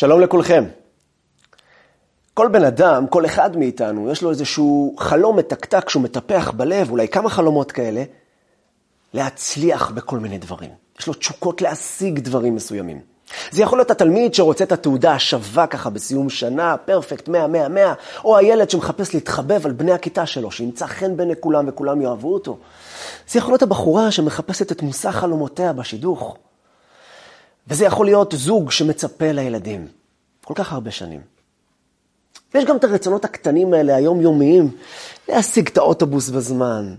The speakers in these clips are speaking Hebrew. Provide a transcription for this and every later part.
שלום לכולכם. כל בן אדם, כל אחד מאיתנו, יש לו איזשהו חלום מטקטק שהוא מטפח בלב, אולי כמה חלומות כאלה, להצליח בכל מיני דברים. יש לו תשוקות להשיג דברים מסוימים. זה יכול להיות התלמיד שרוצה את התעודה השווה ככה בסיום שנה, פרפקט, 100, או הילד שמחפש להתחבב על בני הכיתה שלו, שימצא חן בין כולם וכולם יאהבו אותו. זה יכול להיות הבחורה שמחפשת את מושא חלומותיה בשידוך. וזה יכול להיות זוג שמצפה לילדים. כל כך הרבה שנים. ויש גם את הרצונות הקטנים האלה, היומיומיים, להשיג את האוטובוס בזמן.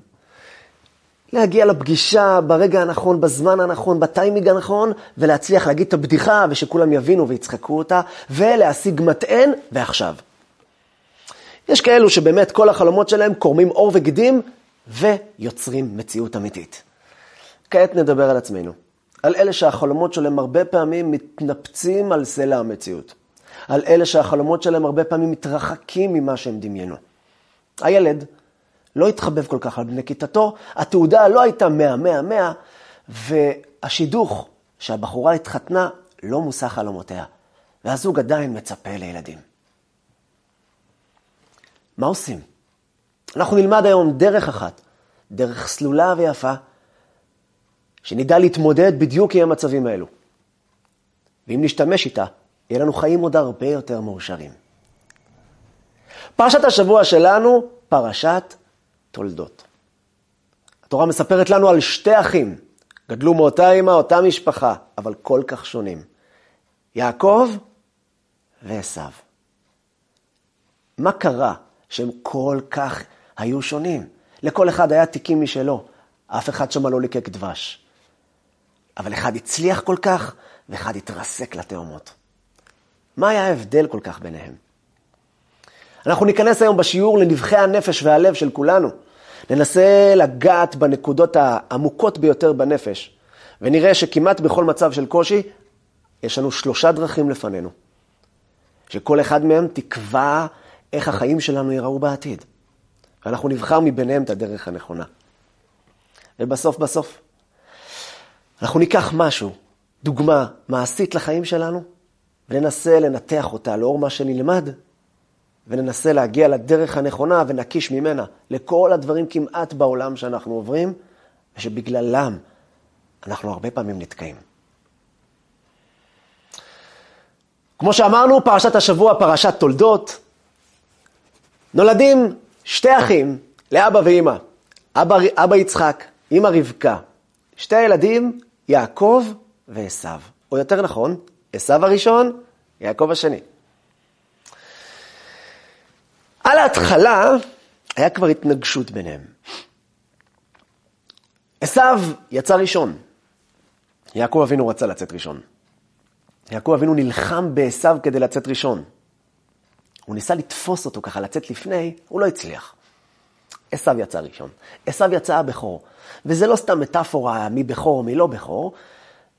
להגיע לפגישה ברגע הנכון, בזמן הנכון, בטיימינג הנכון, ולהצליח להגיד את הבדיחה ושכולם יבינו ויצחקו אותה, ולהשיג מטען ועכשיו. יש כאלו שבאמת כל החלומות שלהם קורמים אור וגדים ויוצרים מציאות אמיתית. כעת נדבר על עצמנו. על אלה שהחלומות שלהם הרבה פעמים מתנפצים על סלע המציאות. על אלה שהחלומות שלהם הרבה פעמים מתרחקים ממה שהם דמיינו. הילד לא התחבב כל כך על בני כיתתו, התעודה לא הייתה 100, והשידוך שהבחורה התחתנה לא מושא חלומותיה, והזוג עדיין מצפה לילדים. מה עושים? אנחנו נלמד היום דרך אחת, דרך סלולה ויפה, שנדע להתמודד בדיוק עם המצבים האלו. ואם נשתמש איתה, יהיה לנו חיים עוד הרבה יותר מאושרים. פרשת השבוע שלנו, פרשת תולדות. התורה מספרת לנו על שתי אחים, גדלו מאותה אמא, אותה משפחה, אבל כל כך שונים. יעקב ועשו. מה קרה שהם כל כך היו שונים? לכל אחד היה תיקים משלו, אף אחד שם לא לקק דבש. אבל אחד הצליח כל כך, ואחד התרסק לתאומות. מה היה ההבדל כל כך ביניהם? אנחנו ניכנס היום בשיעור לנבחי הנפש והלב של כולנו. ננסה לגעת בנקודות העמוקות ביותר בנפש, ונראה שכמעט בכל מצב של קושי, יש לנו 3 דרכים לפנינו, שכל אחד מהם תקבע איך החיים שלנו ייראו בעתיד. ואנחנו נבחר מביניהם את הדרך הנכונה. ובסוף, אנחנו ניקח משהו, דוגמה מעשית לחיים שלנו, וננסה לנתח אותה לאור מה שנלמד, וננסה להגיע לדרך הנכונה ונקיש ממנה לכל הדברים כמעט בעולם שאנחנו עוברים, ושבגללם אנחנו הרבה פעמים נתקעים. כמו שאמרנו, פרשת השבוע, פרשת תולדות. נולדים 2 אחים לאבא ואמא. אבא יצחק, אמא רבקה. 2 ילדים, יעקב ועשו. או יותר נכון, עשו הראשון, יעקב השני. על ההתחלה היה כבר התנגשות ביניהם. עשו יצא ראשון. יעקב אבינו רצה לצאת ראשון. יעקב אבינו נלחם בעשו כדי לצאת ראשון. הוא ניסה לתפוס אותו ככה, לצאת לפני, הוא לא הצליח. עשו יצא ראשון. עשו יצא הבכור. וזה לא סתם מטאפורה מי בכור, מי לא בכור.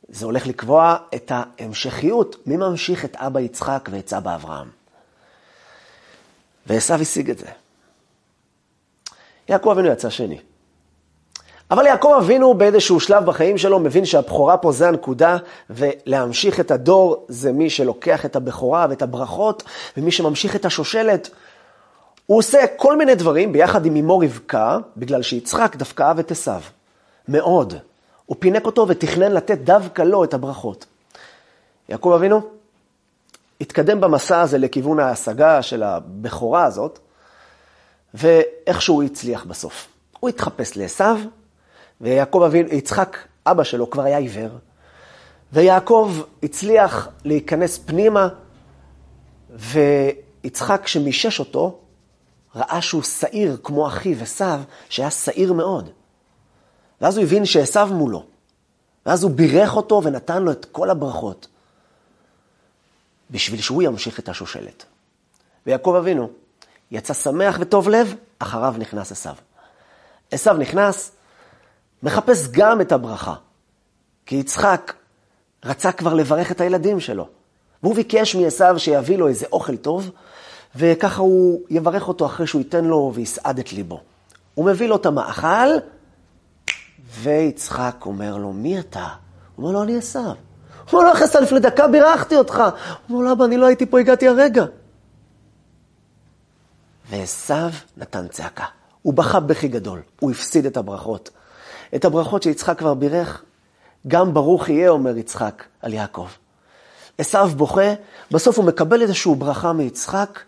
זה הולך לקבוע את ההמשכיות. מי ממשיך את אבא יצחק ואת אבא אברהם. ועשו השיג את זה. יעקב אבינו יצא שני. אבל יעקב אבינו באיזשהו שלב בחיים שלו מבין שהבכורה פה זה הנקודה, ולהמשיך את הדור זה מי שלוקח את הבכורה ואת הברכות, ומי שממשיך את השושלת. הוא עושה כל מיני דברים ביחד עם אמו רבקה, בגלל שיצחק דווקא אהב את עשו. מאוד. הוא פינק אותו ותכנן לתת דווקא לו את הברכות. יעקב אבינו התקדם במסע הזה לכיוון ההשגה של הבכורה הזאת, ואיכשהו הצליח בסוף. הוא התחפש לעשו, ויעקב אבינו, יצחק, אבא שלו, כבר היה עיוור, ויעקב הצליח להיכנס פנימה, ויצחק שמישש אותו, ראה שהוא סעיר כמו אחיו עשו, שהיה סעיר מאוד. ואז הוא הבין שעשו מולו, ואז הוא בירך אותו ונתן לו את כל הברכות. בשביל שהוא ימשיך את השושלת. ויעקב אבינו יצא שמח וטוב לב, אחריו נכנס עשו. עשו נכנס, מחפש גם את הברכה. כי יצחק רצה כבר לברך את הילדים שלו. והוא ביקש מעשו שיביא לו איזה אוכל טוב, וככה הוא יברך אותו אחרי שהוא ייתן לו ויסעד את ליבו. הוא מביא לו את המאכל, ויצחק אומר לו, מי אתה? הוא אומר לו, אני עשו. הוא לא חסה לפני דקה, בירכתי אותך. הוא אומר, אבא, אני לא הייתי פה, הגעתי הרגע. ועשיו נתן צעקה. הוא בכה בכי גדול. הוא הפסיד את הברכות. את הברכות שיצחק כבר בירך, גם ברוך יהיה, אומר יצחק על יעקב. עשיו בוכה, בסוף הוא מקבל איזשהו ברכה מיצחק,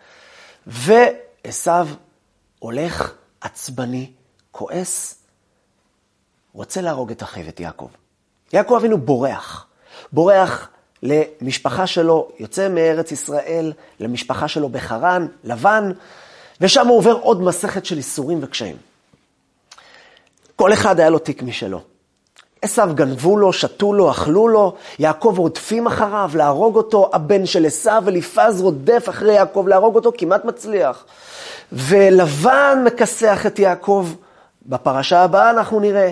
ועשיו הולך עצבני, כועס, רוצה להרוג את אחיו, את יעקב. יעקב אבינו בורח. בורח למשפחה שלו, יוצא מארץ ישראל, למשפחה שלו בחרן, לבן, ושם הוא עובר עוד מסכת של איסורים וקשיים. כל אחד היה לו תיק משלו. עשיו גנבו לו, שתו לו, אכלו לו, יעקב רודפים אחריו, להרוג אותו, הבן של עשיו אליפז רודף אחרי יעקב, להרוג אותו, כמעט מצליח. ולבן מכסח את יעקב, בפרשה הבאה אנחנו נראה,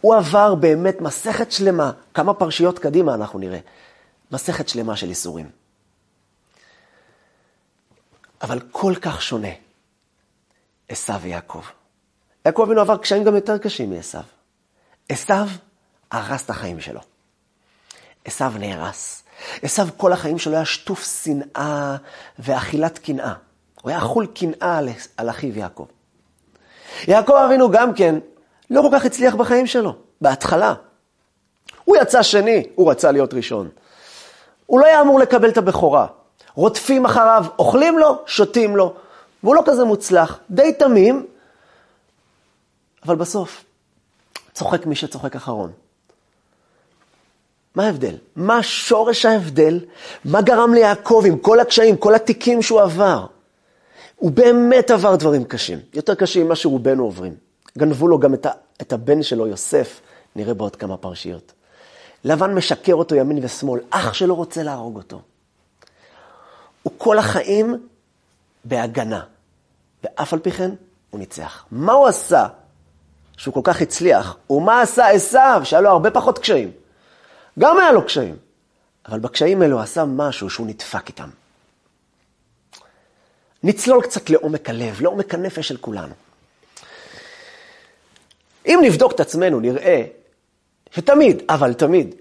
הוא עבר באמת מסכת שלמה, כמה פרשיות קדימה אנחנו נראה, מסכת שלמה של איסורים. אבל כל כך שונה, עשיו ויעקב. יעקב אבינו עבר קשיים גם יותר קשים מעשיו. עשיו הרס את החיים שלו. עשיו נהרס. עשיו כל החיים שלו היה שטוף שנאה ואכילת קנאה. הוא היה אכול קנאה על אחיו יעקב. יעקב אבינו גם כן לא כל כך הצליח בחיים שלו, בהתחלה. הוא יצא שני, הוא רצה להיות ראשון. הוא לא היה אמור לקבל את הבכורה. רודפים אחריו, אוכלים לו, שותים לו. והוא לא כזה מוצלח, די תמים, אבל בסוף צוחק מי שצוחק אחרון. מה ההבדל? מה שורש ההבדל? מה גרם ליעקב עם כל הקשיים, כל התיקים שהוא עבר? הוא באמת עבר דברים קשים, יותר קשים ממה שרובנו עוברים. גנבו לו גם את הבן שלו, יוסף, נראה בעוד כמה פרשיות. לבן משקר אותו ימין ושמאל, אח שלו רוצה להרוג אותו. הוא כל החיים בהגנה, ואף על פי כן הוא ניצח. מה הוא עשה שהוא כל כך הצליח? ומה עשה עשיו, שהיה לו הרבה פחות קשיים? גם היה לו קשיים, אבל בקשיים האלו עשה משהו שהוא נדפק איתם. נצלול קצת לעומק הלב, לעומק הנפש של כולנו. אם נבדוק את עצמנו, נראה שתמיד, אבל תמיד,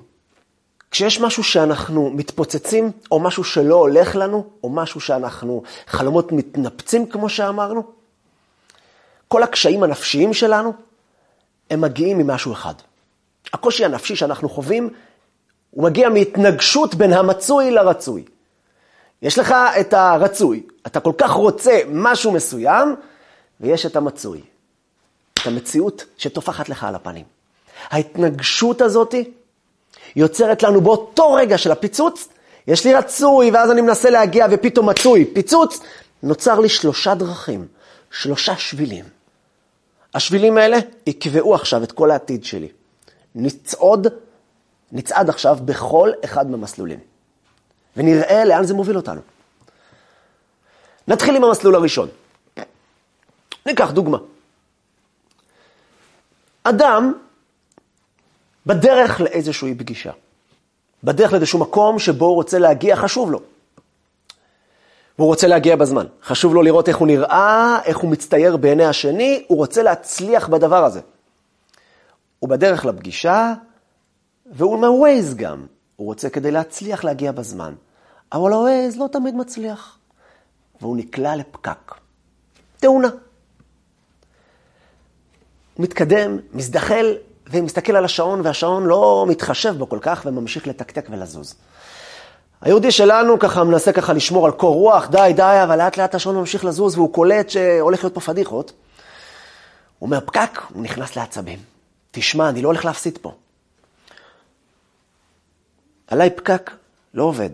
כשיש משהו שאנחנו מתפוצצים, או משהו שלא הולך לנו, או משהו שאנחנו חלומות מתנפצים, כמו שאמרנו, כל הקשיים הנפשיים שלנו, הם מגיעים ממשהו אחד. הקושי הנפשי שאנחנו חווים, הוא מגיע מהתנגשות בין המצוי לרצוי. יש לך את הרצוי, אתה כל כך רוצה משהו מסוים, ויש את המצוי. את המציאות שתופחת לך על הפנים. ההתנגשות הזאת יוצרת לנו באותו רגע של הפיצוץ, יש לי רצוי ואז אני מנסה להגיע ופתאום מצוי, פיצוץ, נוצר לי שלושה דרכים, שלושה שבילים. השבילים האלה יקבעו עכשיו את כל העתיד שלי. נצעד עכשיו בכל אחד מהמסלולים. ונראה לאן זה מוביל אותנו. נתחיל עם המסלול הראשון. ניקח דוגמה. אדם בדרך לאיזושהי פגישה, בדרך לאיזשהו מקום שבו הוא רוצה להגיע, חשוב לו. והוא רוצה להגיע בזמן. חשוב לו לראות איך הוא נראה, איך הוא מצטייר בעיני השני, הוא רוצה להצליח בדבר הזה. הוא בדרך לפגישה, והוא מהווייז גם. הוא רוצה כדי להצליח להגיע בזמן. אבל הווייז לא תמיד מצליח. והוא נקלע לפקק. תאונה. הוא מתקדם, מזדחל, ומסתכל על השעון, והשעון לא מתחשב בו כל כך, וממשיך לתקתק ולזוז. היהודי שלנו ככה מנסה ככה לשמור על קור רוח, די, אבל לאט לאט השעון ממשיך לזוז, והוא קולט שהולך להיות פה פדיחות. הוא אומר, פקק, הוא נכנס לעצבים. תשמע, אני לא הולך להפסיד פה. עליי פקק, לא עובד.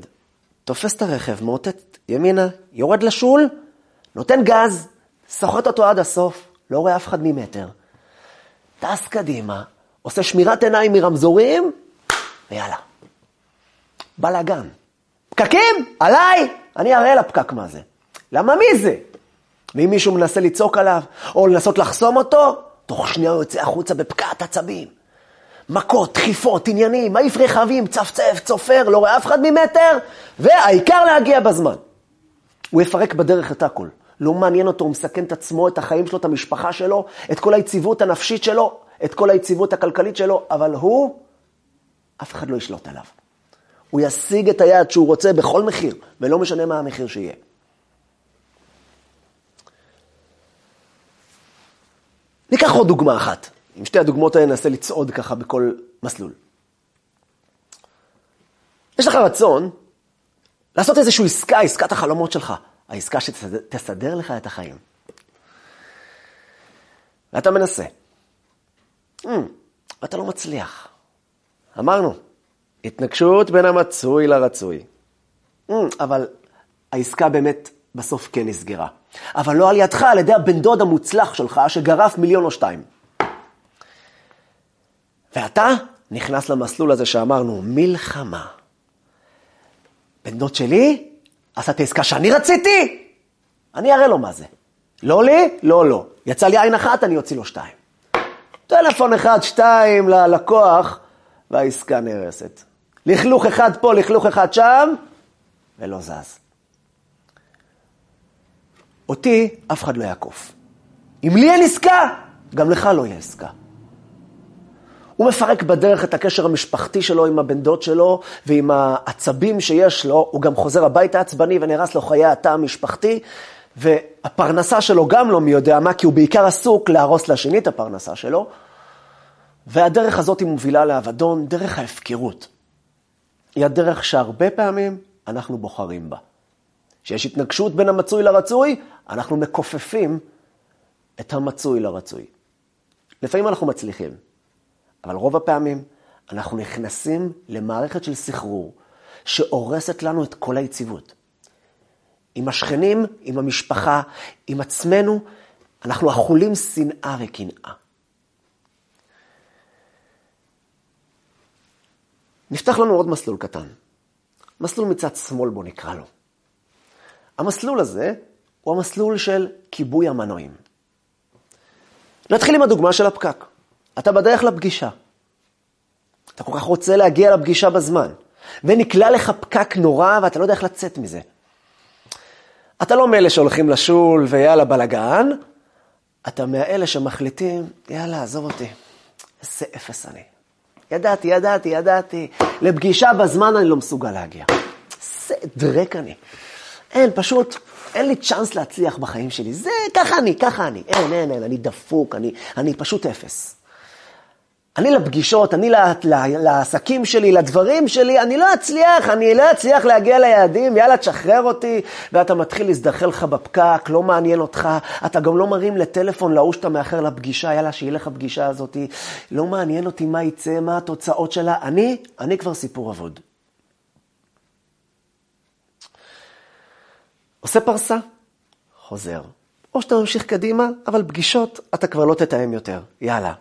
תופס את הרכב, מאותת ימינה, יורד לשול, נותן גז, סוחט אותו עד הסוף, לא רואה אף אחד ממטר. טס קדימה, עושה שמירת עיניים מרמזורים, ויאללה. בלאגן. פקקים? עליי? אני אראה לפקק מה זה. למה מי זה? ואם מישהו מנסה לצעוק עליו, או לנסות לחסום אותו, תוך שנייה הוא יוצא החוצה בפקעת עצבים. מכות, דחיפות, עניינים, מעיף רכבים, צפצף, צופר, לא רואה אף אחד ממטר, והעיקר להגיע בזמן. הוא יפרק בדרך את הכל. לא מעניין אותו, הוא מסכן את עצמו, את החיים שלו, את המשפחה שלו, את כל היציבות הנפשית שלו, את כל היציבות הכלכלית שלו, אבל אף אחד לא ישלוט עליו. הוא ישיג את היעד שהוא רוצה בכל מחיר, ולא משנה מה המחיר שיהיה. ניקח עוד דוגמה אחת. עם שתי הדוגמות האלה ננסה לצעוד ככה בכל מסלול. יש לך רצון לעשות איזושהי עסקה, עסקת החלומות שלך. העסקה שתסדר לך את החיים. ואתה מנסה. אתה לא מצליח. אמרנו, התנגשות בין המצוי לרצוי. אבל העסקה באמת בסוף כן נסגרה. אבל לא על ידך, על ידי הבן דוד המוצלח שלך שגרף 1,000,000 או 2,000,000. ואתה נכנס למסלול הזה שאמרנו, מלחמה. בן דוד שלי, עשה את העסקה שאני רציתי. אני אראה לו מה זה. לא לי, לא. יצא לי עין אחת, אני יוציא לו 2. טלפון 1, 2 ללקוח, והעסקה נהרסת. לכלוך 1 פה, לכלוך 1 שם, ולא זז. אותי אף אחד לא יעקוף. אם לי אין עסקה, גם לך לא יהיה עסקה. הוא מפרק בדרך את הקשר המשפחתי שלו עם הבן דוד שלו, ועם העצבים שיש לו, הוא גם חוזר הביתה עצבני ונהרס לו חיי התא המשפחתי, והפרנסה שלו גם לא מי יודע מה, כי הוא בעיקר עסוק להרוס לשני את הפרנסה שלו, והדרך הזאת היא מובילה לאבדון, דרך ההפקירות. היא הדרך שהרבה פעמים אנחנו בוחרים בה. שיש התנגשות בין המצוי לרצוי, אנחנו מקופפים את המצוי לרצוי. לפעמים אנחנו מצליחים, אבל רוב הפעמים אנחנו נכנסים למערכת של סחרור, שהורסת לנו את כל היציבות. עם השכנים, עם המשפחה, עם עצמנו, אנחנו אכולים שנאה וקנאה. נפתח לנו עוד מסלול קטן. מסלול מצד שמאל בו נקרא לו. המסלול הזה הוא המסלול של כיבוי המנועים. נתחיל עם הדוגמה של הפקק. אתה בדרך לפגישה. אתה כל כך רוצה להגיע לפגישה בזמן. ונקלע לך פקק נורא ואתה לא יודע איך לצאת מזה. אתה לא מאלה שהולכים לשול ויאללה בלגן. אתה מאלה שמחליטים, יאללה עזוב אותי. איזה אפס אני. ידעתי. לפגישה בזמן אני לא מסוגל להגיע. זה דרק אני. אין לי צ'אנס להצליח בחיים שלי. זה, ככה אני. אין, אני דפוק, אני פשוט אפס. אני לפגישות, אני לעסקים שלי, לדברים שלי, אני לא אצליח להגיע ליעדים, יאללה, תשחרר אותי, ואתה מתחיל להזדחל לך בפקק, לא מעניין אותך, אתה גם לא מרים לטלפון, להוא שאתה מאחר לפגישה, יאללה, שיהיה לך פגישה הזאת, לא מעניין אותי מה יצא, מה התוצאות שלה, אני כבר סיפור עבוד. עושה פרסה, חוזר. או שאתה ממשיך קדימה, אבל פגישות אתה כבר לא תתאם יותר. יאללה,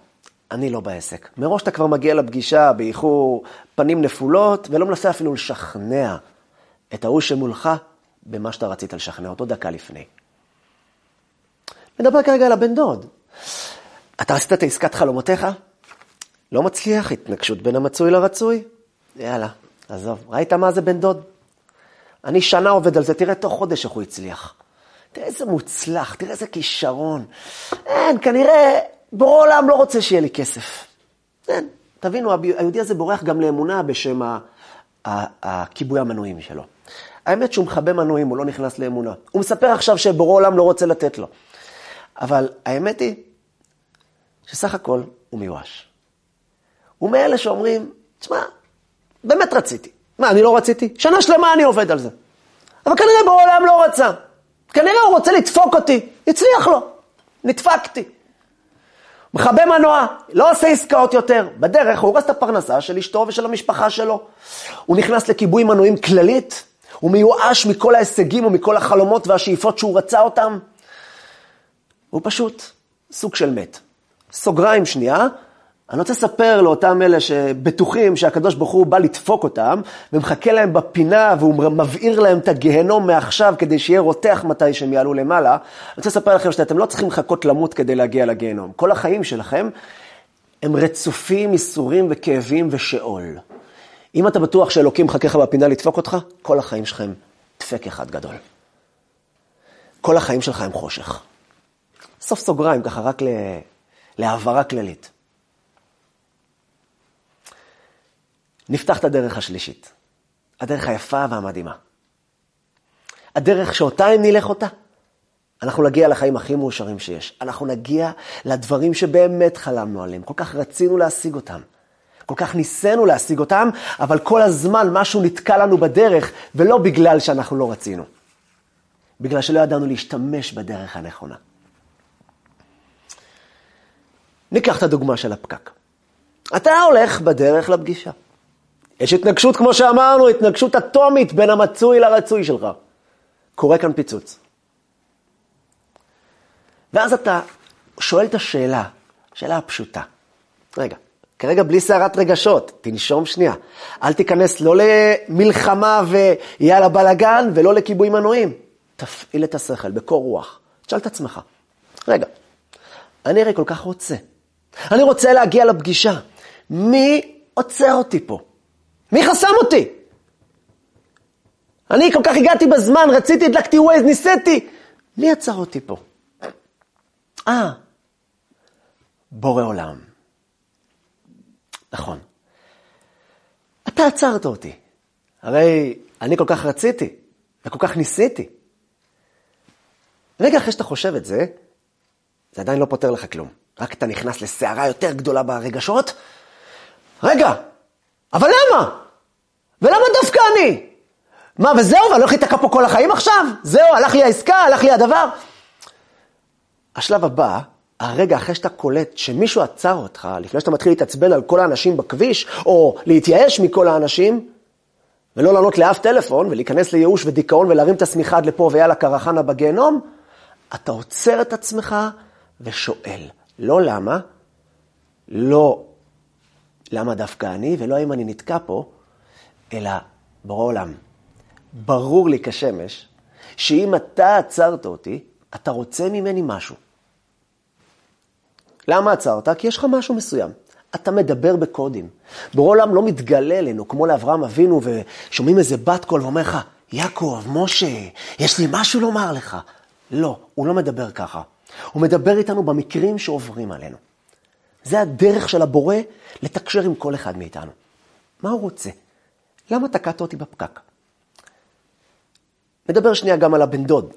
אני לא בעסק. מראש אתה כבר מגיע לפגישה באיחור פנים נפולות, ולא מנסה אפילו לשכנע את ההוא שמולך במה שאתה רצית לשכנע אותו דקה לפני. נדבר כרגע על הבן דוד. אתה עשית את העסקת חלומותיך? לא מצליח, התנגשות בין המצוי לרצוי? יאללה, עזוב. ראית מה זה בן דוד? אני שנה עובד על זה, תראה תוך חודש איך הוא הצליח. תראה איזה מוצלח, תראה איזה כישרון. אין, כנראה, בורא עולם לא רוצה שיהיה לי כסף. אין, תבינו, היהודי הזה בורח גם לאמונה בשם הכיבוי המנועים שלו. האמת שהוא מחבא מנועים, הוא לא נכנס לאמונה. הוא מספר עכשיו שבורא עולם לא רוצה לתת לו. אבל האמת היא, שסך הכל הוא מיואש. הוא מאלה שאומרים, תשמע, באמת רציתי. מה, אני לא רציתי? שנה שלמה אני עובד על זה. אבל כנראה בעולם לא רצה. כנראה הוא רוצה לדפוק אותי. הצליח לו. נדפקתי. מחבא מנוע. לא עושה עסקאות יותר. בדרך הוא הורס את הפרנסה של אשתו ושל המשפחה שלו. הוא נכנס לכיבוי מנועים כללית. הוא מיואש מכל ההישגים ומכל החלומות והשאיפות שהוא רצה אותם. הוא פשוט סוג של מת. סוגריים שנייה. אני רוצה לספר לאותם אלה שבטוחים שהקדוש ברוך הוא בא לדפוק אותם, ומחכה להם בפינה והוא מבעיר להם את הגהנום מעכשיו כדי שיהיה רותח מתי שהם יעלו למעלה. אני רוצה לספר לכם שאתם לא צריכים לחכות למות כדי להגיע לגהנום. כל החיים שלכם הם רצופים, איסורים וכאבים ושאול. אם אתה בטוח שאלוקים מחכה לך בפינה לדפוק אותך, כל החיים שלכם דפק אחד גדול. כל החיים שלך הם חושך. סוף סוגריים, ככה רק להעברה כללית. נפתח את הדרך השלישית. הדרך היפה והמדהימה. הדרך שאותה אם נלך אותה, אנחנו נגיע לחיים הכי מאושרים שיש. אנחנו נגיע לדברים שבאמת חלמנו עליהם, כל כך רצינו להשיג אותם. כל כך ניסינו להשיג אותם, אבל כל הזמן משהו נתקע לנו בדרך, ולא בגלל שאנחנו לא רצינו. בגלל שלא ידענו להשתמש בדרך הנכונה. ניקח את הדוגמה של הפקק. אתה הולך בדרך לפגישה. יש התנגשות, כמו שאמרנו, התנגשות אטומית בין המצוי לרצוי שלך. קורה כאן פיצוץ. ואז אתה שואל את השאלה, שאלה הפשוטה. רגע, כרגע בלי סערת רגשות, תנשום שנייה. אל תיכנס לא למלחמה ויאללה בלגן, ולא לכיבוי מנועים. תפעיל את השכל, בקור רוח. תשאל את עצמך. רגע, אני הרי כל כך רוצה. אני רוצה להגיע לפגישה. מי עוצר אותי פה? מי חסם אותי? אני כל כך הגעתי בזמן, רציתי, הדלקתי ווייז, ניסיתי. מי עצר אותי פה? בורא עולם. נכון. אתה עצרת אותי. הרי אני כל כך רציתי, וכל כך ניסיתי. רגע אחרי שאתה חושב את זה, זה עדיין לא פותר לך כלום. רק אתה נכנס לסערה יותר גדולה ברגשות. רגע, אבל למה? ולמה דווקא אני? מה, וזהו, אני לא חיתקע פה כל החיים עכשיו? זהו, הלך לי העסקה, הלך לי הדבר. השלב הבא, הרגע אחרי שאתה קולט שמישהו עצר אותך, לפני שאתה מתחיל להתעצבן על כל האנשים בכביש, או להתייאש מכל האנשים, ולא לענות לאף טלפון, ולהיכנס לייאוש ודיכאון, ולהרים את הסמיכה עד לפה ויאללה קרחנה בגיהנום, אתה עוצר את עצמך ושואל, לא למה, לא למה דווקא אני, ולא אם אני נתקע פה, אלא ברור עולם. ברור לי כשמש, שאם אתה עצרת אותי, אתה רוצה ממני משהו. למה עצרת? כי יש לך משהו מסוים. אתה מדבר בקודים. ברור עולם לא מתגלה לנו, כמו לאברהם אבינו, ושומעים איזה בת קול ואומר לך, יעקב, משה, יש לי משהו לומר לך. לא, הוא לא מדבר ככה. הוא מדבר איתנו במקרים שעוברים עלינו. זה הדרך של הבורא לתקשר עם כל אחד מאיתנו. מה הוא רוצה? למה תקעת אותי בפקק? מדבר שנייה גם על הבן דוד,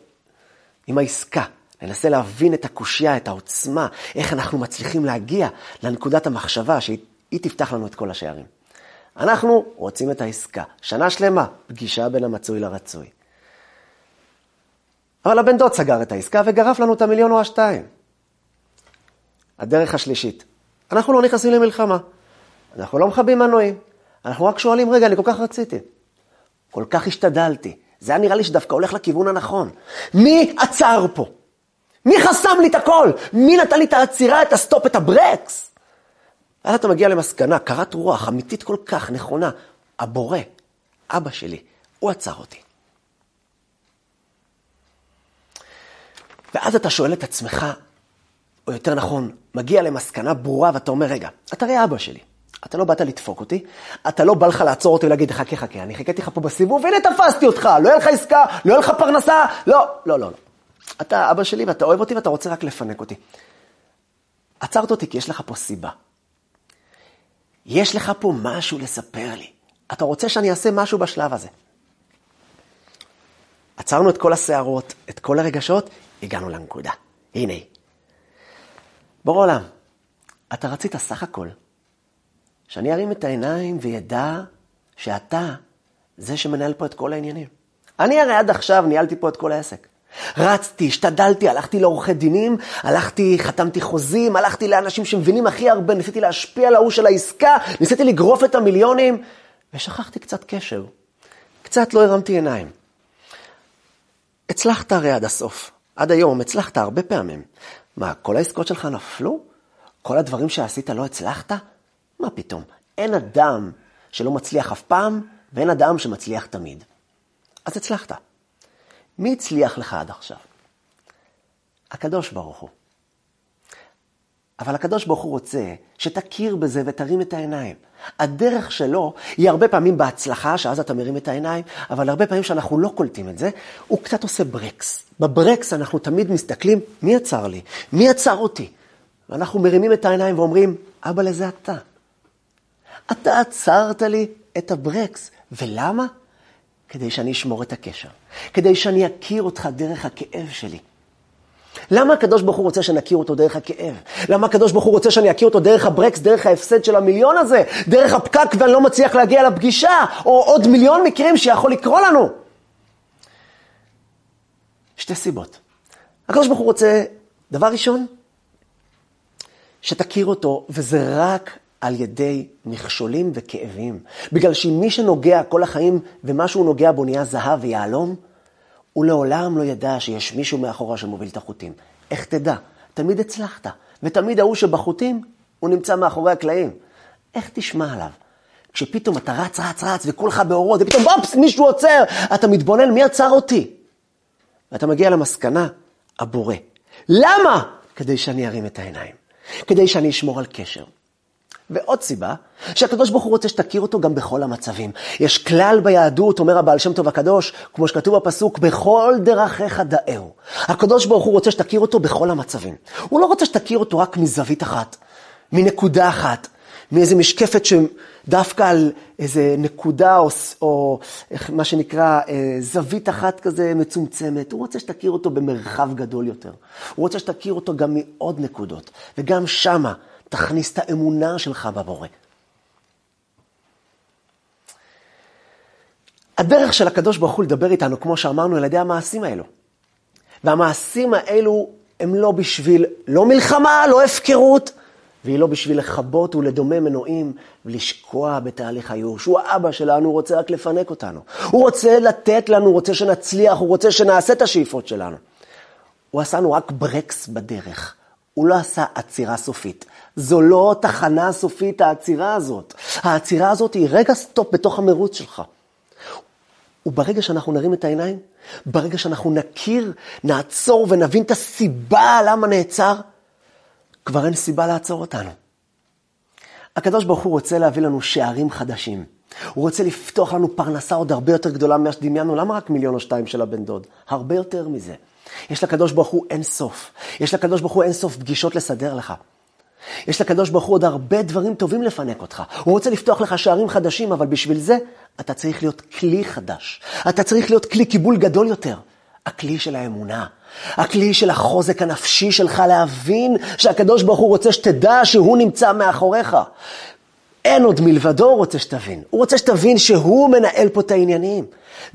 עם העסקה. ננסה להבין את הקושיה, את העוצמה, איך אנחנו מצליחים להגיע לנקודת המחשבה שהיא תפתח לנו את כל השערים. אנחנו רוצים את העסקה. שנה שלמה, פגישה בין המצוי לרצוי. אבל הבן דוד סגר את העסקה וגרף לנו את המיליון או השתיים. הדרך השלישית, אנחנו לא נכנסים למלחמה. אנחנו לא מחבים מנועים. אנחנו רק שואלים, רגע, אני כל כך רציתי. כל כך השתדלתי. זה היה נראה לי שדווקא הולך לכיוון הנכון. מי עצר פה? מי חסם לי את הכל? מי נתן לי את העצירה, את הסטופ, את הברקס? אז אתה מגיע למסקנה, קרת רוח, אמיתית כל כך, נכונה. הבורא, אבא שלי, הוא עצר אותי. ואז אתה שואל את עצמך, או יותר נכון, מגיע למסקנה ברורה, ואתה אומר, רגע, אתה רואה אבא שלי. אתה לא באת לדפוק אותי, אתה לא בא לך לעצור אותי ולהגיד, חכה, אני חיכיתי לך פה בסיבוב, הנה תפסתי אותך, לא יהיה לך עסקה, לא יהיה לך פרנסה, לא. אתה אבא שלי ואתה אוהב אותי ואתה רוצה רק לפנק אותי. עצרת אותי כי יש לך פה סיבה. יש לך פה משהו לספר לי. אתה רוצה שאני אעשה משהו בשלב הזה. עצרנו את כל השערות, את כל הרגשות, הגענו לנקודה. הנה. ברור עולם, אתה רצית סך הכל. שאני ארים את העיניים וידע שאתה זה שמנהל פה את כל העניינים. אני הרי עד עכשיו ניהלתי פה את כל העסק. רצתי, השתדלתי, הלכתי לעורכי דינים, הלכתי, חתמתי חוזים, הלכתי לאנשים שמבינים הכי הרבה, ניסיתי להשפיע על ההוא של העסקה, ניסיתי לגרוף את המיליונים, ושכחתי קצת קשר. קצת לא הרמתי עיניים. הצלחת הרי עד הסוף. עד היום הצלחת הרבה פעמים. מה, כל העסקות שלך נפלו? כל הדברים שעשית לא הצלחת? מה פתאום? אין אדם שלא מצליח אף פעם, ואין אדם שמצליח תמיד. אז הצלחת. מי הצליח לך עד עכשיו? הקדוש ברוך הוא. אבל הקדוש ברוך הוא רוצה שתכיר בזה ותרים את העיניים. הדרך שלו היא הרבה פעמים בהצלחה, שאז אתה מרים את העיניים, אבל הרבה פעמים שאנחנו לא קולטים את זה, הוא קצת עושה ברקס. בברקס אנחנו תמיד מסתכלים, מי עצר לי? מי עצר אותי? ואנחנו מרימים את העיניים ואומרים, אבא לזה אתה. אתה עצרת לי את הברקס. ולמה? כדי שאני אשמור את הקשר, כדי שאני אכיר אותך דרך הכאב שלי. למה הקדוש ברוך הוא רוצה שנכיר אותו דרך הכאב? למה הקדוש ברוך הוא רוצה שאני אכיר אותו דרך הברקס, דרך ההפסד של המיליון הזה, דרך הפקק ואני לא מצליח להגיע לפגישה, או עוד מיליון מקרים שיכול לקרוא לנו? שתי סיבות. הקדוש ברוך הוא רוצה, דבר ראשון, שתכיר אותו, וזה רק על ידי מכשולים וכאבים. בגלל שמי שנוגע כל החיים ומה שהוא נוגע בו נהיה זהב ויעלום, הוא לעולם לא ידע שיש מישהו מאחורה שמוביל את החוטים. איך תדע? תמיד הצלחת. ותמיד ההוא שבחוטים, הוא נמצא מאחורי הקלעים. איך תשמע עליו? כשפתאום אתה רץ, וכולך באורות, ופתאום בופס, מישהו עוצר. אתה מתבונן, מי עצר אותי? ואתה מגיע למסקנה, הבורא. למה? כדי שאני ארים את העיניים. כדי שאני אשמור על קשר. ועוד סיבה, שהקדוש ברוך הוא רוצה שתכיר אותו גם בכל המצבים. יש כלל ביהדות, אומר הבעל שם טוב הקדוש, כמו שכתוב בפסוק, בכל דרכיך דאהו. הקדוש ברוך הוא רוצה שתכיר אותו בכל המצבים. הוא לא רוצה שתכיר אותו רק מזווית אחת, מנקודה אחת, מאיזה משקפת שדווקא על איזה נקודה או מה שנקרא זווית אחת כזה מצומצמת. הוא רוצה שתכיר אותו במרחב גדול יותר. הוא רוצה שתכיר אותו גם מעוד נקודות, וגם שמה. תכניס את האמונה שלך בבורא. הדרך של הקדוש ברוך הוא לדבר איתנו, כמו שאמרנו, על ידי המעשים האלו. והמעשים האלו הם לא בשביל, לא מלחמה, לא הפקרות, והיא לא בשביל לחבות ולדומם מנועים ולשקוע בתהליך היוש. הוא האבא שלנו, רוצה רק לפנק אותנו. הוא רוצה לתת לנו, הוא רוצה שנצליח, הוא רוצה שנעשה את השאיפות שלנו. הוא עשנו רק ברקס בדרך. הוא לא עשה עצירה סופית. זו לא תחנה סופית, העצירה הזאת. העצירה הזאת היא רגע סטופ בתוך המרוץ שלך. וברגע שאנחנו נרים את העיניים, ברגע שאנחנו נכיר, נעצור ונבין את הסיבה למה נעצר, כבר אין סיבה לעצור אותנו. הקדוש ברוך הוא רוצה להביא לנו שערים חדשים. הוא רוצה לפתוח לנו פרנסה עוד הרבה יותר גדולה ממה שדמיינו. למה רק 1.2 מיליון של הבן דוד? הרבה יותר מזה. יש לקדוש ברוך הוא אין סוף. יש לקדוש ברוך הוא אין סוף פגישות לסדר לך. יש לקדוש ברוך הוא עוד הרבה דברים טובים לפנק אותך. הוא רוצה לפתוח לך שערים חדשים, אבל בשביל זה אתה צריך להיות כלי חדש. אתה צריך להיות כלי קיבול גדול יותר. הכלי של האמונה. הכלי של החוזק הנפשי שלך להבין שהקדוש ברוך הוא רוצה שתדע שהוא נמצא מאחוריך. אין עוד מלבדו, הוא רוצה שתבין. הוא רוצה שתבין שהוא מנהל פה את העניינים.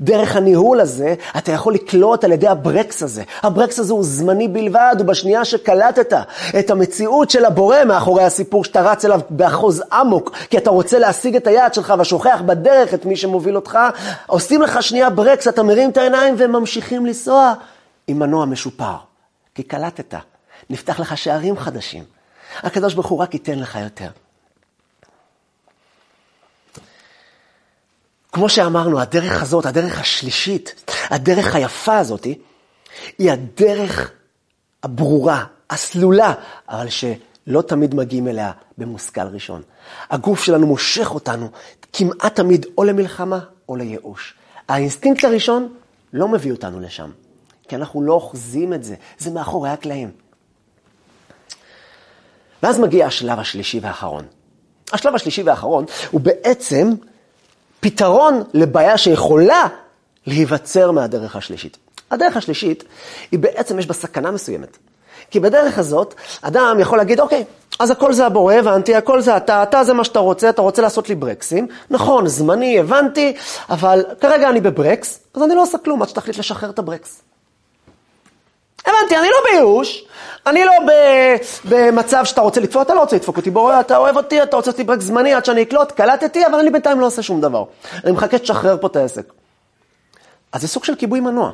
דרך הניהול הזה, אתה יכול לקלוט על ידי הברקס הזה. הברקס הזה הוא זמני בלבד, ובשנייה שקלטת את המציאות של הבורא מאחורי הסיפור שאתה רץ אליו באחוז עמוק, כי אתה רוצה להשיג את היעד שלך ושוכח בדרך את מי שמוביל אותך, עושים לך שנייה ברקס, אתה מרים את העיניים וממשיכים לנסוע עם מנוע משופר. כי קלטת, נפתח לך שערים חדשים. הקדוש ברוך הוא רק ייתן לך יותר. כמו שאמרנו, הדרך הזאת, הדרך השלישית, הדרך היפה הזאת, היא הדרך הברורה, הסלולה, אבל שלא תמיד מגיעים אליה במושכל ראשון. הגוף שלנו מושך אותנו כמעט תמיד או למלחמה או לייאוש. האינסטינקט הראשון לא מביא אותנו לשם, כי אנחנו לא אוחזים את זה, זה מאחורי הקלעים. ואז מגיע השלב השלישי והאחרון. השלב השלישי והאחרון הוא בעצם פתרון לבעיה שיכולה להיווצר מהדרך השלישית. הדרך השלישית היא בעצם יש בה סכנה מסוימת. כי בדרך הזאת אדם יכול להגיד, אוקיי, אז הכל זה הבורא, הבנתי, הכל זה אתה זה מה שאתה רוצה, אתה רוצה לעשות לי ברקסים. נכון, זמני, הבנתי, אבל כרגע אני בברקס, אז אני לא עושה כלום עד שתחליט לשחרר את הברקס. הבנתי, אני לא ביוש, אני לא במצב שאתה רוצה לדפוק, אתה לא רוצה לדפוק אותי, בורא, אתה אוהב אותי, אתה רוצה אותי ברק זמני עד שאני אקלוט, קלטתי, אבל אני בינתיים לא עושה שום דבר. אני מחכה שחרר פה את העסק. אז זה סוג של כיבוי מנוע.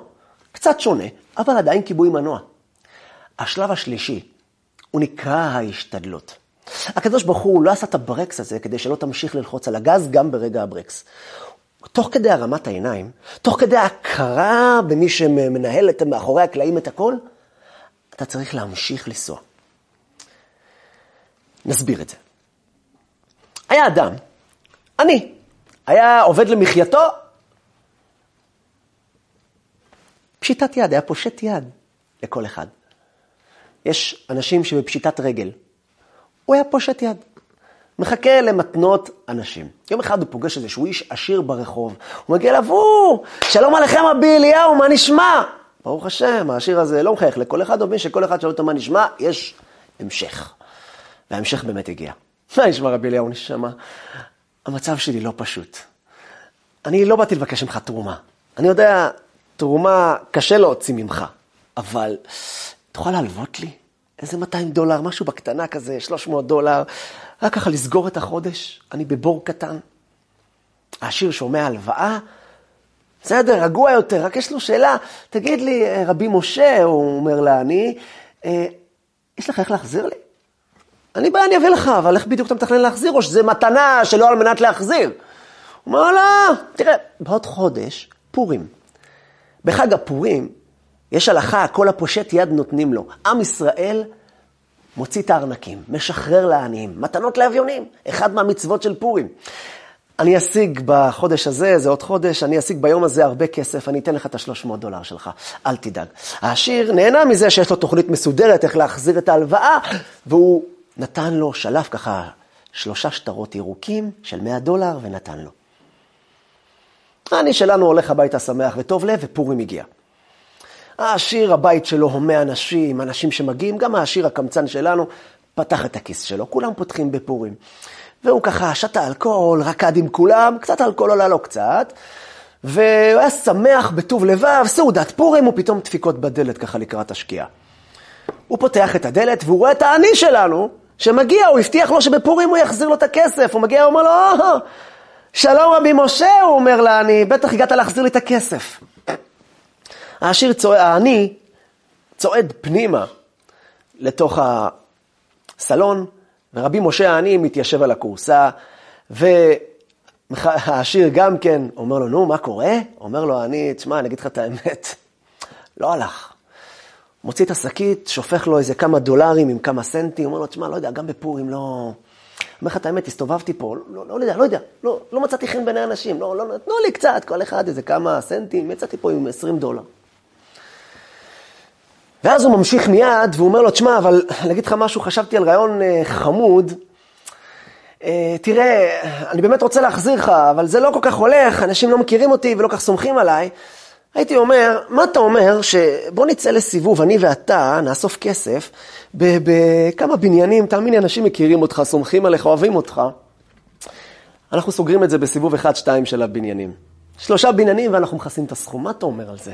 קצת שונה, אבל עדיין כיבוי מנוע. השלב השלישי, הוא נקרא ההשתדלות. הקדוש ברוך הוא לא עשה את הברקס הזה כדי שלא תמשיך ללחוץ על הגז גם ברגע הברקס. תוך כדי הרמת העיניים, תוך כדי ההכרה במי שמנהל את מאחורי הקלעים את הכל, אתה צריך להמשיך לנסוע. נסביר את זה. היה אדם, אני, היה עובד למחייתו, פשיטת יד, היה פושט יד לכל אחד. יש אנשים שבפשיטת רגל, הוא היה פושט יד. מחכה למתנות אנשים. יום אחד הוא פוגש איזשהו איש עשיר ברחוב. הוא מגיע אליו, שלום עליכם אבי אליהו, מה נשמע? ברוך השם, העשיר הזה לא מחייך לכל אחד, מבין שכל אחד שאל אותו מה נשמע, יש המשך. וההמשך באמת הגיע. מה נשמע רבי אליהו? נשמע, המצב שלי לא פשוט. אני לא באתי לבקש ממך תרומה. אני יודע, תרומה קשה להוציא ממך. אבל תוכל להלוות לי? איזה $200, משהו בקטנה כזה, $300. רק ככה לסגור את החודש, אני בבור קטן. העשיר שומע הלוואה, בסדר, רגוע יותר, רק יש לו שאלה, תגיד לי, רבי משה, הוא אומר לה, אני, יש לך איך להחזיר לי? אני בא, אני אביא לך, אבל איך בדיוק אתה מתכנן להחזיר, או שזה מתנה שלא על מנת להחזיר? הוא אומר לה, תראה, בעוד חודש, פורים. בחג הפורים, יש הלכה, כל הפושט יד נותנים לו. עם ישראל מוציא את הארנקים, משחרר לעניים, מתנות לאביונים, אחד מהמצוות של פורים. אני אשיג בחודש הזה, זה עוד חודש, אני אשיג ביום הזה הרבה כסף, אני אתן לך את $300 שלך, אל תדאג. העשיר נהנה מזה שיש לו תוכנית מסודרת, איך להחזיר את ההלוואה, והוא נתן לו שלף ככה 3 שטרות ירוקים של $100 ונתן לו. אני שלנו הולך הביתה שמח וטוב לב, ופורים הגיע. העשיר הבית שלו הומה אנשים, אנשים שמגיעים, גם העשיר הקמצן שלנו פתח את הכיס שלו, כולם פותחים בפורים. והוא ככה שתה אלכוהול, רקד עם כולם, קצת אלכוהול עולה לו קצת, והוא היה שמח בטוב לבב, סעודת פורים, ופתאום דפיקות בדלת ככה לקראת השקיעה. הוא פותח את הדלת והוא רואה את העני שלנו, שמגיע, הוא הבטיח לו שבפורים הוא יחזיר לו את הכסף, הוא מגיע, הוא אומר לו, שלום רבי משה, הוא אומר לה, אני בטח הגעת להחזיר לי את הכסף. העשיר העני צועד פנימה לתוך הסלון, ורבי משה העני מתיישב על הכורסה, והעשיר גם כן אומר לו, נו, מה קורה? אומר לו, אני, תשמע, אני אגיד לך את האמת, לא הלך. מוציא את השקית, שופך לו איזה כמה $, עם כמה סנטים, אומר לו, תשמע, לא יודע, גם בפורים לא... אומר לך את האמת, הסתובבתי פה, לא יודע, לא מצאתי חן בין האנשים, לא נתנו לי קצת, כל אחד איזה כמה סנטים, יצאתי פה עם $20. ואז הוא ממשיך מיד, והוא אומר לו, תשמע, אבל להגיד לך משהו, חשבתי על רעיון חמוד, תראה, אני באמת רוצה להחזיר לך, אבל זה לא כל כך הולך, אנשים לא מכירים אותי ולא כך סומכים עליי, הייתי אומר, מה אתה אומר שבוא נצא לסיבוב, אני ואתה נאסוף כסף, בכמה בניינים, תאמיני, אנשים מכירים אותך, סומכים עליך, אוהבים אותך. אנחנו סוגרים את זה בסיבוב 1-2 של הבניינים. 3 בניינים ואנחנו מכסים את הסכום, מה אתה אומר על זה?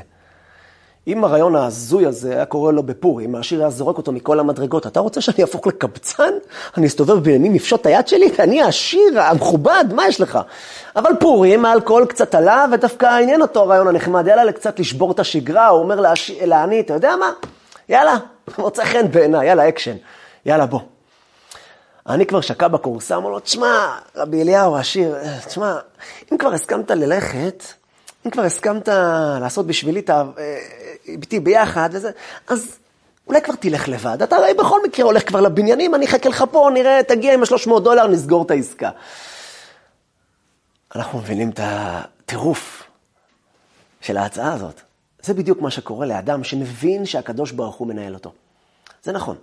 אם הרעיון ההזוי הזה היה קורא לו בפורים, העשיר היה זורק אותו מכל המדרגות, אתה רוצה שאני אהפוך לקבצן? אני אסתובב בניינים, מפשוט היד שלי, אני העשיר, המכובד, מה יש לך? אבל פורים, האלכוהול קצת עלה, ודווקא העניין אותו הרעיון הנחמד, יאללה קצת לשבור את השגרה, הוא אומר לעני, אתה יודע מה? יאללה, מוצא חן בעיניי, יאללה אקשן, יאללה בוא. אני כבר שקע בקורסה, אמר לו, תשמע, רבי אליהו העשיר, תשמע, אם כבר הסכמת ללכת, אם כבר הסכמת לעשות בשבילי איתי ביחד, וזה, אז אולי כבר תלך לבד. אתה הרי בכל מקרה הולך כבר לבניינים, אני אחכה לך פה, נראה, תגיע עם $300, נסגור את העסקה. אנחנו מבינים את הטירוף של ההצעה הזאת. זה בדיוק מה שקורה לאדם שמבין שהקדוש ברוך הוא מנהל אותו. זה נכון,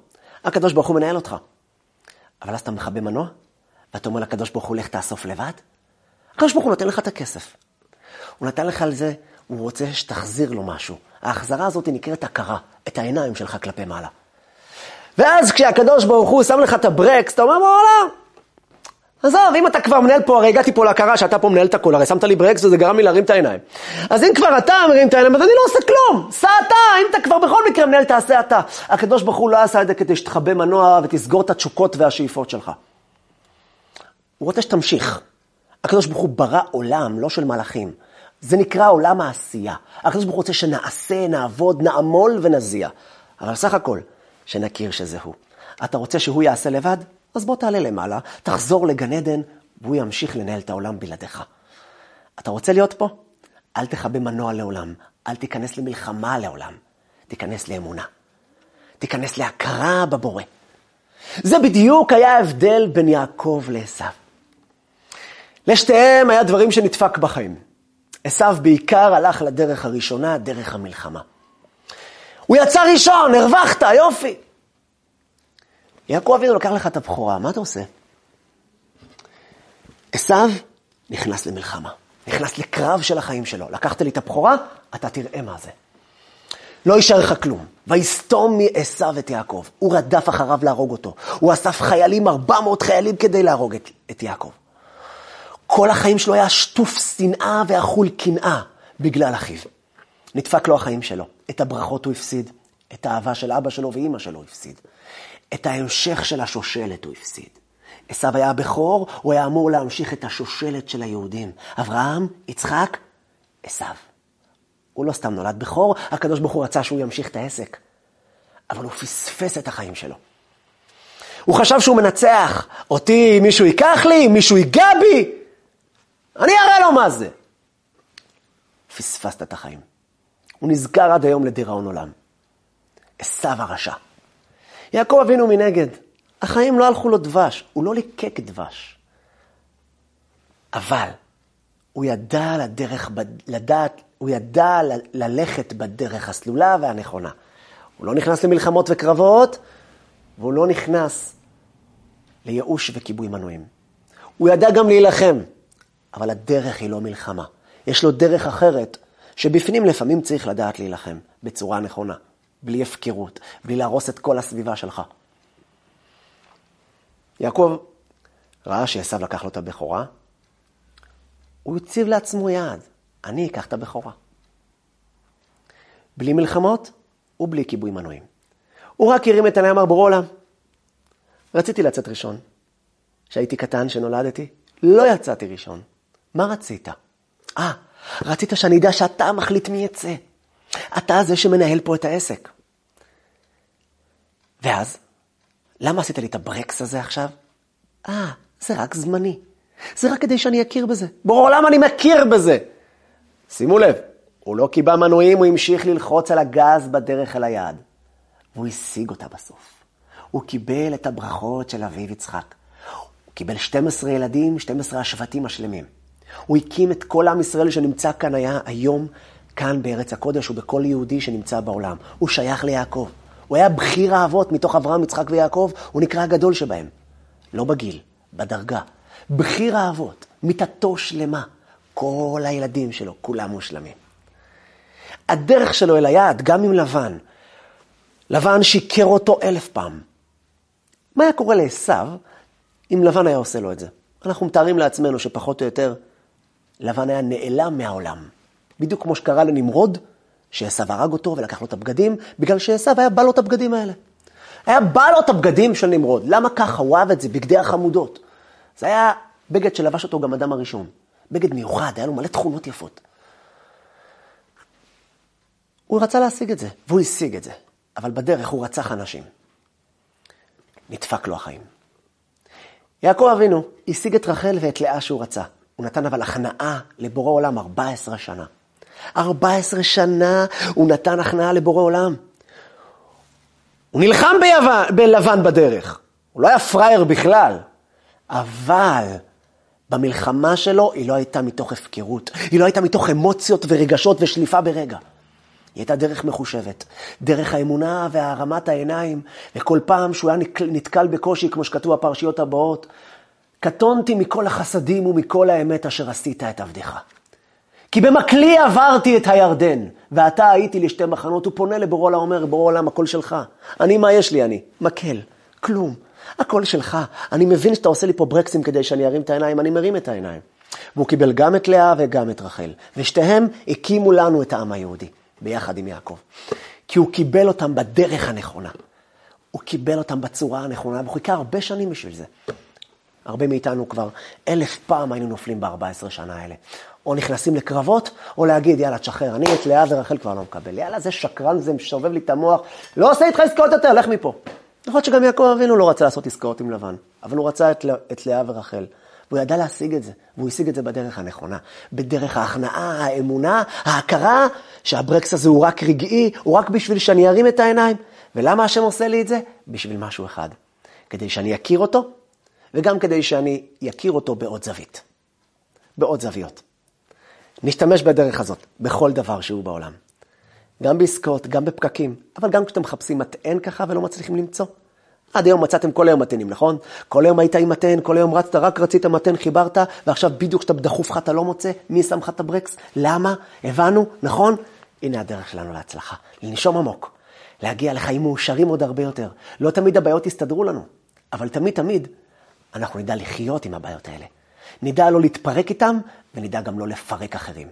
הקדוש ברוך הוא מנהל אותך. אבל אז אתה מחבא מנוע, ואתה אומר לקדוש ברוך הוא, לך תאסוף לבד. הקדוש ברוך הוא נותן לך את הכסף. הוא נתן לך על זה, הוא רוצה שתחזיר לו משהו. ההחזרה הזאת נקראת הכרה, את העיניים שלך כלפי מעלה. ואז כשהקדוש ברוך הוא שם לך את הברקס, אתה אומר, מעולה, עזוב, אם אתה כבר מנהל פה, הרי הגעתי פה להכרה שאתה פה מנהל את הכל, הרי שמת לי ברקס וזה גרם לי להרים את העיניים. אז אם כבר אתה מרים את העיניים, אז אני לא עושה כלום, סע אתה, אם אתה כבר בכל מקרה מנהל, תעשה אתה. הקדוש ברוך הוא לא עשה את זה כדי שתחבא מנוע ותסגור את התשוקות והשאיפות שלך. הוא רוצה שתמשיך. הקדוש ברוך הוא ברא עולם, לא של מלאכים. זה נקרא עולם העשייה. הקדוש ברוך הוא רוצה שנעשה, נעבוד, נעמול ונזיע. אבל סך הכל, שנכיר שזה הוא. אתה רוצה שהוא יעשה לבד? אז בוא תעלה למעלה, תחזור לגן עדן, והוא ימשיך לנהל את העולם בלעדיך. אתה רוצה להיות פה? אל תחבא מנוע לעולם. אל תיכנס למלחמה לעולם. תיכנס לאמונה. תיכנס להכרה בבורא. זה בדיוק היה ההבדל בין יעקב לעשו. לשתיהם היה דברים שנדפק בחיים. עשיו בעיקר הלך לדרך הראשונה, דרך המלחמה. הוא יצא ראשון, הרווחת, יופי. יעקב אבינו לקח לך את הבכורה, מה אתה עושה? עשיו נכנס למלחמה, נכנס לקרב של החיים שלו. לקחת לי את הבכורה, אתה תראה מה זה. לא יישאר לך כלום. ויסתום מעשיו את יעקב. הוא רדף אחריו להרוג אותו. הוא אסף חיילים, 400 חיילים כדי להרוג את יעקב. כל החיים שלו היה שטוף שנאה ואכול קנאה בגלל אחיו. נדפק לו החיים שלו. את הברכות הוא הפסיד. את האהבה של אבא שלו ואמא שלו הפסיד. את ההמשך של השושלת הוא הפסיד. עשיו היה הבכור, הוא היה אמור להמשיך את השושלת של היהודים. אברהם, יצחק, עשיו. הוא לא סתם נולד בכור, הקדוש ברוך הוא רצה שהוא ימשיך את העסק. אבל הוא פספס את החיים שלו. הוא חשב שהוא מנצח. אותי מישהו ייקח לי, מישהו ייגע בי. אני אראה לו מה זה. פספסת את החיים. הוא נזכר עד היום לדיראון עולם. עשיו הרשע. יעקב אבינו מנגד. החיים לא הלכו לו דבש. הוא לא ליקק דבש. אבל הוא ידע ללכת בדרך הסלולה והנכונה. הוא לא נכנס למלחמות וקרבות, והוא לא נכנס לייאוש וכיבוי מנויים. הוא ידע גם להילחם, אבל הדרך היא לא מלחמה. יש לו דרך אחרת, שבפנים לפעמים צריך לדעת להילחם, בצורה נכונה, בלי הפקרות, בלי להרוס את כל הסביבה שלך. יעקב ראה שעשיו לקח לו את הבכורה, הוא הציב לעצמו יעד. אני אקח את הבכורה. בלי מלחמות ובלי כיבוי מנועים. הוא רק הרים את עיני אמר בורא עולם. רציתי לצאת ראשון. כשהייתי קטן שנולדתי, לא יצאתי ראשון. מה רצית? רצית שאני אדע שאתה מחליט מי יצא. אתה זה שמנהל פה את העסק. ואז, למה עשית לי את הברקס הזה עכשיו? זה רק זמני. זה רק כדי שאני אכיר בזה. בורא עולם, אני מכיר בזה. שימו לב, הוא לא קיבל מנועים, הוא המשיך ללחוץ על הגז בדרך אל היעד. והוא השיג אותה בסוף. הוא קיבל את הברכות של אביו יצחק. הוא קיבל 12 ילדים, 12 השבטים השלמים. הוא הקים את כל עם ישראל שנמצא כאן היום, כאן בארץ הקודש, ובכל יהודי שנמצא בעולם. הוא שייך ליעקב. הוא היה בחיר האבות מתוך אברהם, יצחק ויעקב. הוא נקרא הגדול שבהם. לא בגיל, בדרגה. בחיר האבות, מיתתו שלמה. כל הילדים שלו, כולם מושלמים. הדרך שלו אל היעד, גם עם לבן. לבן שיקר אותו 1000 פעם. מה היה קורה לעשיו אם לבן היה עושה לו את זה? אנחנו מתארים לעצמנו שפחות או יותר לבן היה נעלם מהעולם. בדיוק כמו שקרה לנמרוד, שעשיו הרג אותו ולקח לו את הבגדים, בגלל שעשיו היה בא לו את הבגדים האלה. היה בא לו את הבגדים של נמרוד. למה ככה? הוא אהב את זה, בגדי החמודות. זה היה בגד שלבש אותו גם אדם הראשון. בגד מיוחד, היה לו מלא תכונות יפות. הוא רצה להשיג את זה, והוא השיג את זה. אבל בדרך הוא רצח אנשים. נדפק לו החיים. יעקב אבינו השיג את רחל ואת לאה שהוא רצה. הוא נתן אבל הכנעה לבורא עולם 14 שנה. 14 שנה הוא נתן הכנעה לבורא עולם. הוא נלחם בלבן בדרך. הוא לא היה פראייר בכלל. אבל במלחמה שלו היא לא הייתה מתוך הפקרות, היא לא הייתה מתוך אמוציות ורגשות ושליפה ברגע. היא הייתה דרך מחושבת, דרך האמונה והרמת העיניים, וכל פעם שהוא היה נתקל בקושי, כמו שכתוב הפרשיות הבאות, קטונתי מכל החסדים ומכל האמת אשר עשית את עבדך. כי במקלי עברתי את הירדן, ואתה הייתי לשתי מחנות, הוא פונה לבורא עולם, אומר, בורא עולם, הכל שלך. אני, מה יש לי אני? מקל, כלום. הכל שלך. אני מבין שאתה עושה לי פה ברקסים כדי שאני ארים את העיניים. אני מרים את העיניים. והוא קיבל גם את לאה וגם את רחל. ושתיהם הקימו לנו את העם היהודי. ביחד עם יעקב. כי הוא קיבל אותם בדרך הנכונה. הוא קיבל אותם בצורה הנכונה. והוא חיכה הרבה שנים בשביל זה. הרבה מאיתנו כבר 1000 פעם היינו נופלים ב14 שנה האלה. או נכנסים לקרבות, או להגיד, יאללה, תשחרר. אני את לאה ורחל כבר לא מקבל. יאללה, זה שקרן, זה משובב לי את המוח. לא עושה איתך עסקאות יותר, לך מפה. נכון שגם יעקב אבינו לא רצה לעשות עסקאות עם לבן, אבל הוא רצה את לאה ורחל. והוא ידע להשיג את זה, והוא השיג את זה בדרך הנכונה. בדרך ההכנעה, האמונה, ההכרה, שהברקס הזה הוא רק רגעי, הוא רק בשביל שאני ארים את העיניים. ולמה השם עושה לי את זה? בשביל משהו אחד. כדי שאני אכיר אותו, וגם כדי שאני אכיר אותו בעוד זווית. בעוד זוויות. נשתמש בדרך הזאת, בכל דבר שהוא בעולם. גם בעסקאות, גם בפקקים, אבל גם כשאתם מחפשים מטען ככה ולא מצליחים למצוא. עד היום מצאתם כל היום מתנים, נכון? כל היום היית עם מתן, כל היום רצת, רק רצית מתן, חיברת, ועכשיו בדיוק שאתה בדחוף לך אתה לא מוצא, מי שם לך את הברקס? למה? הבנו, נכון? הנה הדרך שלנו להצלחה, לנשום עמוק, להגיע לחיים מאושרים עוד הרבה יותר. לא תמיד הבעיות יסתדרו לנו, אבל תמיד אנחנו נדע לחיות עם הבעיות האלה. נדע לא להתפרק איתם, ונדע גם לא לפרק אחרים.